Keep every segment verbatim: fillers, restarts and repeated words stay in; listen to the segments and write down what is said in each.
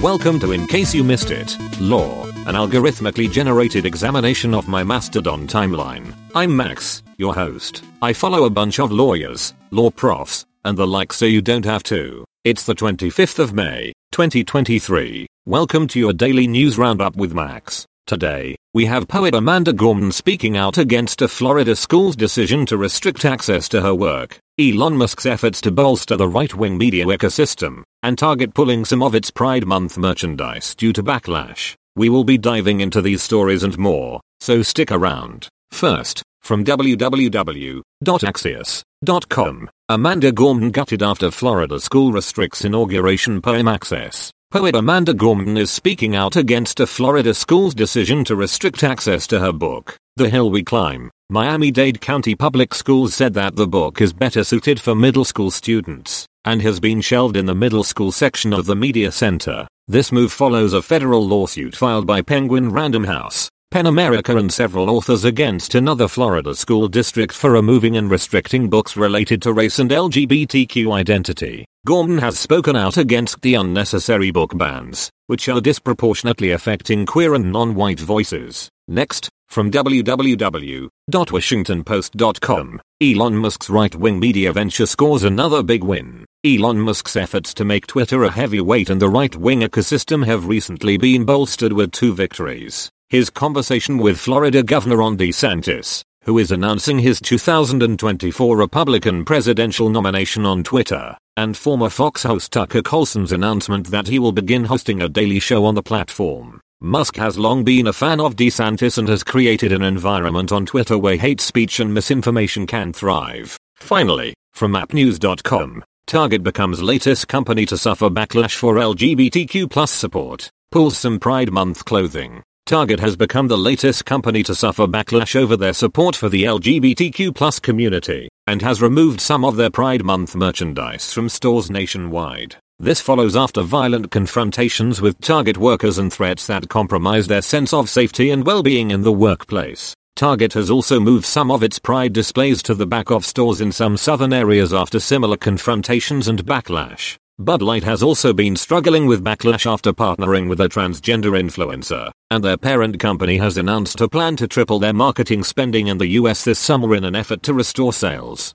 Welcome to In Case You Missed It, Law, an algorithmically generated examination of my Mastodon timeline. I'm Max, your host. I follow a bunch of lawyers, law profs, and the like so you don't have to. It's the twenty-fifth of May, twenty twenty-three. Welcome to your daily news roundup with Max. Today, we have poet Amanda Gorman speaking out against a Florida school's decision to restrict access to her work, Elon Musk's efforts to bolster the right-wing media ecosystem, and Target pulling some of its Pride Month merchandise due to backlash. We will be diving into these stories and more, so stick around. First, from w w w dot axios dot com, Amanda Gorman gutted after Florida school restricts inauguration poem access. Poet Amanda Gorman is speaking out against a Florida school's decision to restrict access to her book, The Hill We Climb. Miami-Dade County Public Schools said that the book is better suited for middle school students, and has been shelved in the middle school section of the media center. This move follows a federal lawsuit filed by Penguin Random House, Pen America and several authors against another Florida school district for removing and restricting books related to race and L G B T Q identity. Gorman has spoken out against the unnecessary book bans, which are disproportionately affecting queer and non-white voices. Next, from w w w dot washington post dot com, Elon Musk's right-wing media venture scores another big win. Elon Musk's efforts to make Twitter a heavyweight in the right-wing ecosystem have recently been bolstered with two victories. His conversation with Florida Governor Ron DeSantis, who is announcing his two thousand twenty-four Republican presidential nomination on Twitter, and former Fox host Tucker Carlson's announcement that he will begin hosting a daily show on the platform. Musk has long been a fan of DeSantis and has created an environment on Twitter where hate speech and misinformation can thrive. Finally, from app news dot com, Target becomes latest company to suffer backlash for L G B T Q plus support, pulls some Pride Month clothing. Target has become the latest company to suffer backlash over their support for the L G B T Q plus community, and has removed some of their Pride Month merchandise from stores nationwide. This follows after violent confrontations with Target workers and threats that compromise their sense of safety and well-being in the workplace. Target has also moved some of its Pride displays to the back of stores in some southern areas after similar confrontations and backlash. Bud Light has also been struggling with backlash after partnering with a transgender influencer, and their parent company has announced a plan to triple their marketing spending in the U S this summer in an effort to restore sales.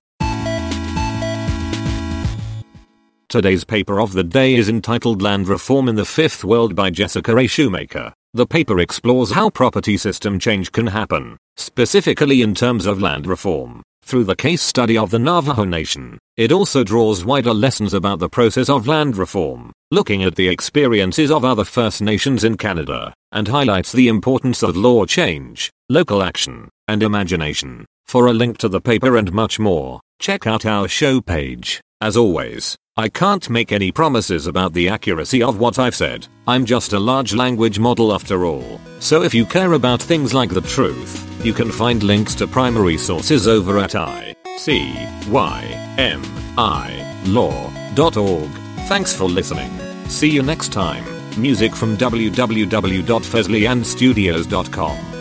Today's paper of the day is entitled Land Reform in the Fifth World by Jessica Rae Shoemaker. The paper explores how property system change can happen, specifically in terms of land reform, through the case study of the Navajo Nation. It also draws wider lessons about the process of land reform, looking at the experiences of other First Nations in Canada, and highlights the importance of law change, local action, and imagination. For a link to the paper and much more, check out our show page. As always, I can't make any promises about the accuracy of what I've said. I'm just a large language model after all. So if you care about things like the truth, you can find links to primary sources over at I C Y M I Law dot org. Thanks for listening. See you next time. Music from w w w dot fesley and studios dot com.